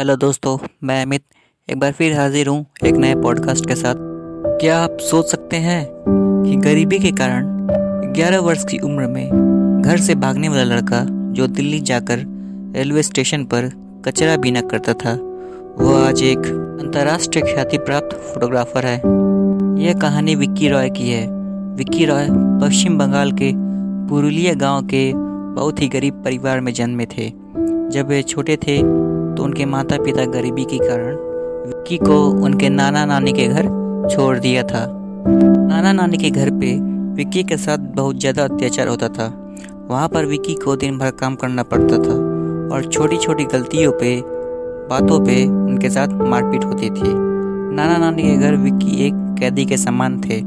Hello दोस्तों, मैं अमित एक बार फिर हाजिर हूँ एक नए पॉडकास्ट के साथ। क्या आप सोच सकते हैं कि गरीबी के कारण 11 वर्ष की उम्र में घर से भागने वाला लड़का जो दिल्ली जाकर रेलवे स्टेशन पर कचरा बीना करता था, वह आज एक अंतर्राष्ट्रीय ख्याति प्राप्त फोटोग्राफर है। यह कहानी विक्की रॉय की है। विक्की रॉय पश्चिम बंगाल के पुरुलिया गाँव के बहुत ही गरीब परिवार में जन्मे थे। जब वे छोटे थे तो उनके माता पिता गरीबी के कारण विक्की को उनके नाना नानी के घर छोड़ दिया था। नाना नानी के घर पे विक्की के साथ बहुत ज़्यादा अत्याचार होता था। वहाँ पर विक्की को दिन भर काम करना पड़ता था और छोटी छोटी गलतियों पे, बातों पे उनके साथ मारपीट होती थी। नाना नानी के घर विक्की एक कैदी के समान थे।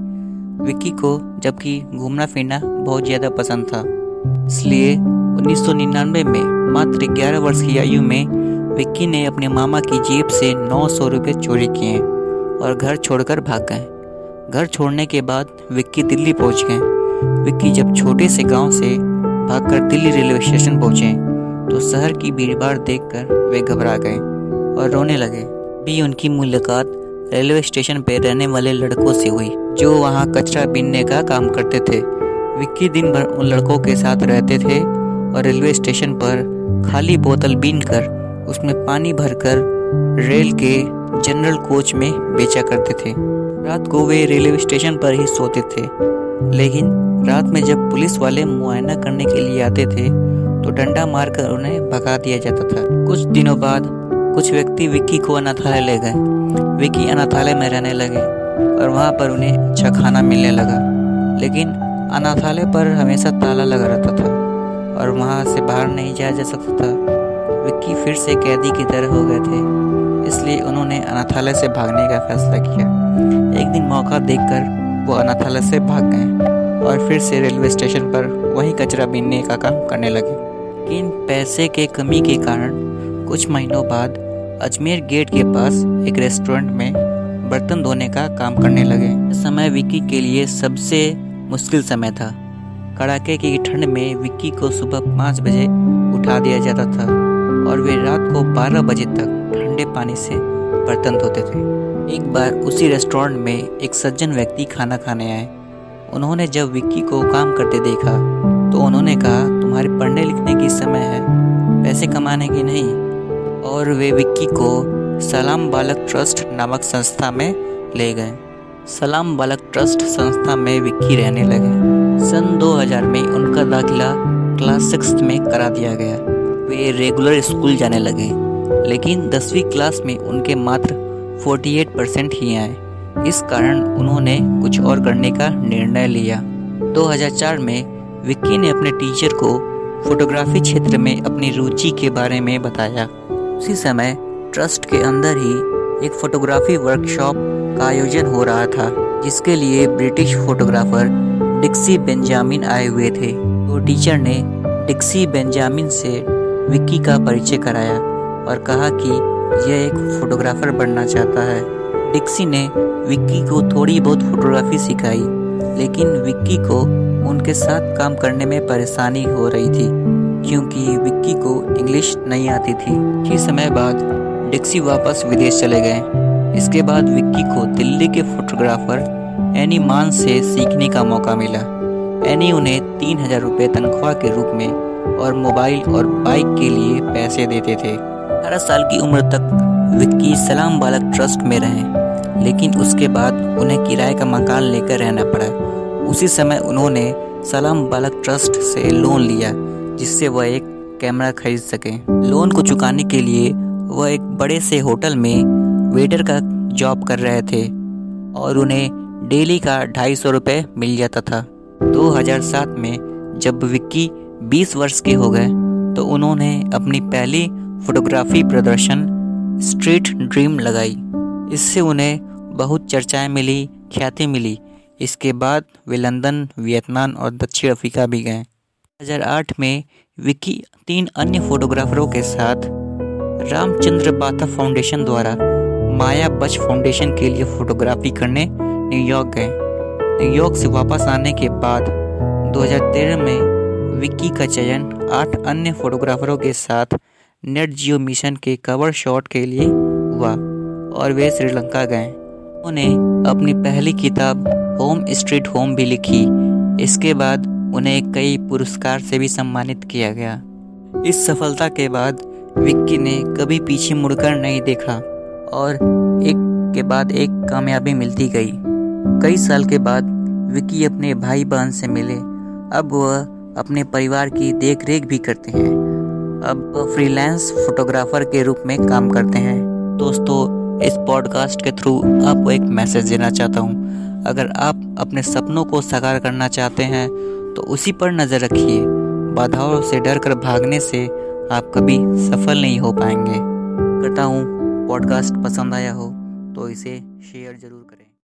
विक्की को जबकि घूमना फिरना बहुत ज़्यादा पसंद था, इसलिए 1999 में मात्र 11 वर्ष की आयु में विक्की ने अपने मामा की जेब से 900 रुपये चोरी किए और घर छोड़कर भाग गए। घर छोड़ने के बाद विक्की दिल्ली पहुंच गए। विक्की जब छोटे से गांव से भागकर दिल्ली रेलवे स्टेशन पहुंचे तो शहर की भीड़भाड़ देखकर वे घबरा गए और रोने लगे। भी उनकी मुलाकात रेलवे स्टेशन पर रहने वाले लड़कों से हुई जो वहां कचरा बीनने का काम करते थे। विक्की दिन भर उन लड़कों के साथ रहते थे और रेलवे स्टेशन पर खाली बोतल बीन कर उसमें पानी भरकर रेल के जनरल कोच में बेचा करते थे। रात को वे रेलवे स्टेशन पर ही सोते थे, लेकिन रात में जब पुलिस वाले मुआयना करने के लिए आते थे तो डंडा मारकर उन्हें भगा दिया जाता था। कुछ दिनों बाद कुछ व्यक्ति विक्की को अनाथालय ले गए। विक्की अनाथालय में रहने लगे और वहाँ पर उन्हें अच्छा खाना मिलने लगा, लेकिन अनाथालय पर हमेशा ताला लगा रहता था और वहाँ से बाहर नहीं जाया जा सकता था। विक्की फिर से कैदी की तरह हो गए थे, इसलिए उन्होंने अनाथालय से भागने का फैसला किया। एक दिन मौका देखकर वो अनाथालय से भाग गए और फिर से रेलवे स्टेशन पर वहीं कचरा बीनने का काम करने लगे। लेकिन पैसे के कमी के कारण कुछ महीनों बाद अजमेर गेट के पास एक रेस्टोरेंट में बर्तन धोने का काम करने लगे। इस समय विक्की के लिए सबसे मुश्किल समय था। कड़ाके की ठंड में विक्की को सुबह 5 बजे उठा दिया जाता था और वे रात को 12 बजे तक ठंडे पानी से बर्तन धोते थे। एक बार उसी रेस्टोरेंट में एक सज्जन व्यक्ति खाना खाने आए। उन्होंने जब विक्की को काम करते देखा तो उन्होंने कहा, तुम्हारे पढ़ने लिखने की समय है, पैसे कमाने की नहीं। और वे विक्की को सलाम बालक ट्रस्ट नामक संस्था में ले गए। सलाम बालक ट्रस्ट संस्था में विक्की रहने लगे। सन 2000 में उनका दाखिला क्लास 6 में करा दिया गया। वे रेगुलर स्कूल जाने लगे, लेकिन 10वीं क्लास में उनके मात्र 48% ही आए। इस कारण उन्होंने कुछ और करने का निर्णय लिया। 2004 में विक्की ने अपने टीचर को फोटोग्राफी क्षेत्र में अपनी रुचि के बारे में बताया। उसी समय ट्रस्ट के अंदर ही एक फोटोग्राफी वर्कशॉप का आयोजन हो रहा था, जिसके लिए ब्रिटिश फोटोग्राफर डिक्सी बेंजामिन आए हुए थे। तो टीचर ने डिक्सी बेंजामिन से विक्की का परिचय कराया और कहा कि यह एक फोटोग्राफर बनना चाहता है। डिक्सी ने विक्की को थोड़ी बहुत फोटोग्राफी सिखाई, लेकिन विक्की को उनके साथ काम करने में परेशानी हो रही थी क्योंकि विक्की को इंग्लिश नहीं आती थी। कुछ समय बाद डिक्सी वापस विदेश चले गए। इसके बाद विक्की को दिल्ली के फोटोग्राफर एनी मान से सीखने का मौका मिला। एनी उन्हें 3000 रुपये तनख्वाह के रूप में और मोबाइल और बाइक के लिए पैसे देते थे। 18 साल की उम्र तक विक्की सलाम बालक ट्रस्ट में रहे, लेकिन उसके बाद उन्हें किराए का मकान लेकर रहना पड़ा। उसी समय उन्होंने सलाम बालक ट्रस्ट से लोन लिया, जिससे वह एक कैमरा खरीद सके। लोन को चुकाने के लिए वह एक बड़े से होटल में वेटर का जॉब कर रहे थे और उन्हें डेली का 250 रुपये मिल जाता था। 2007 में जब विक्की 20 वर्ष के हो गए तो उन्होंने अपनी पहली फोटोग्राफी प्रदर्शन स्ट्रीट ड्रीम लगाई। इससे उन्हें बहुत चर्चाएं मिली, ख्याति मिली। इसके बाद वे लंदन, वियतनाम और दक्षिण अफ्रीका भी गए। 2008 में विक्की 3 अन्य फोटोग्राफरों के साथ रामचंद्र पाथा फाउंडेशन द्वारा माया बच फाउंडेशन के लिए फोटोग्राफी करने न्यूयॉर्क गए। न्यूयॉर्क से वापस आने के बाद 2013 में विक्की का चयन 8 अन्य फोटोग्राफरों के साथ नेट जियो मिशन के कवर शॉट के लिए हुआ और वे श्रीलंका गए। उन्हें अपनी पहली किताब होम स्ट्रीट होम भी लिखी। इसके बाद उन्हें कई पुरस्कार से भी सम्मानित किया गया। इस सफलता के बाद विक्की ने कभी पीछे मुड़कर नहीं देखा और एक के बाद एक कामयाबी मिलती गई। कई साल के बाद विक्की अपने भाई बहन से मिले। अब वह अपने परिवार की देखरेख भी करते हैं। अब वह फ्रीलांस फोटोग्राफर के रूप में काम करते हैं। दोस्तों, इस पॉडकास्ट के थ्रू आपको एक मैसेज देना चाहता हूँ। अगर आप अपने सपनों को साकार करना चाहते हैं तो उसी पर नज़र रखिए। बाधाओं से डर कर भागने से आप कभी सफल नहीं हो पाएंगे। करता हूँ पॉडकास्ट पसंद आया हो तो इसे शेयर ज़रूर करें।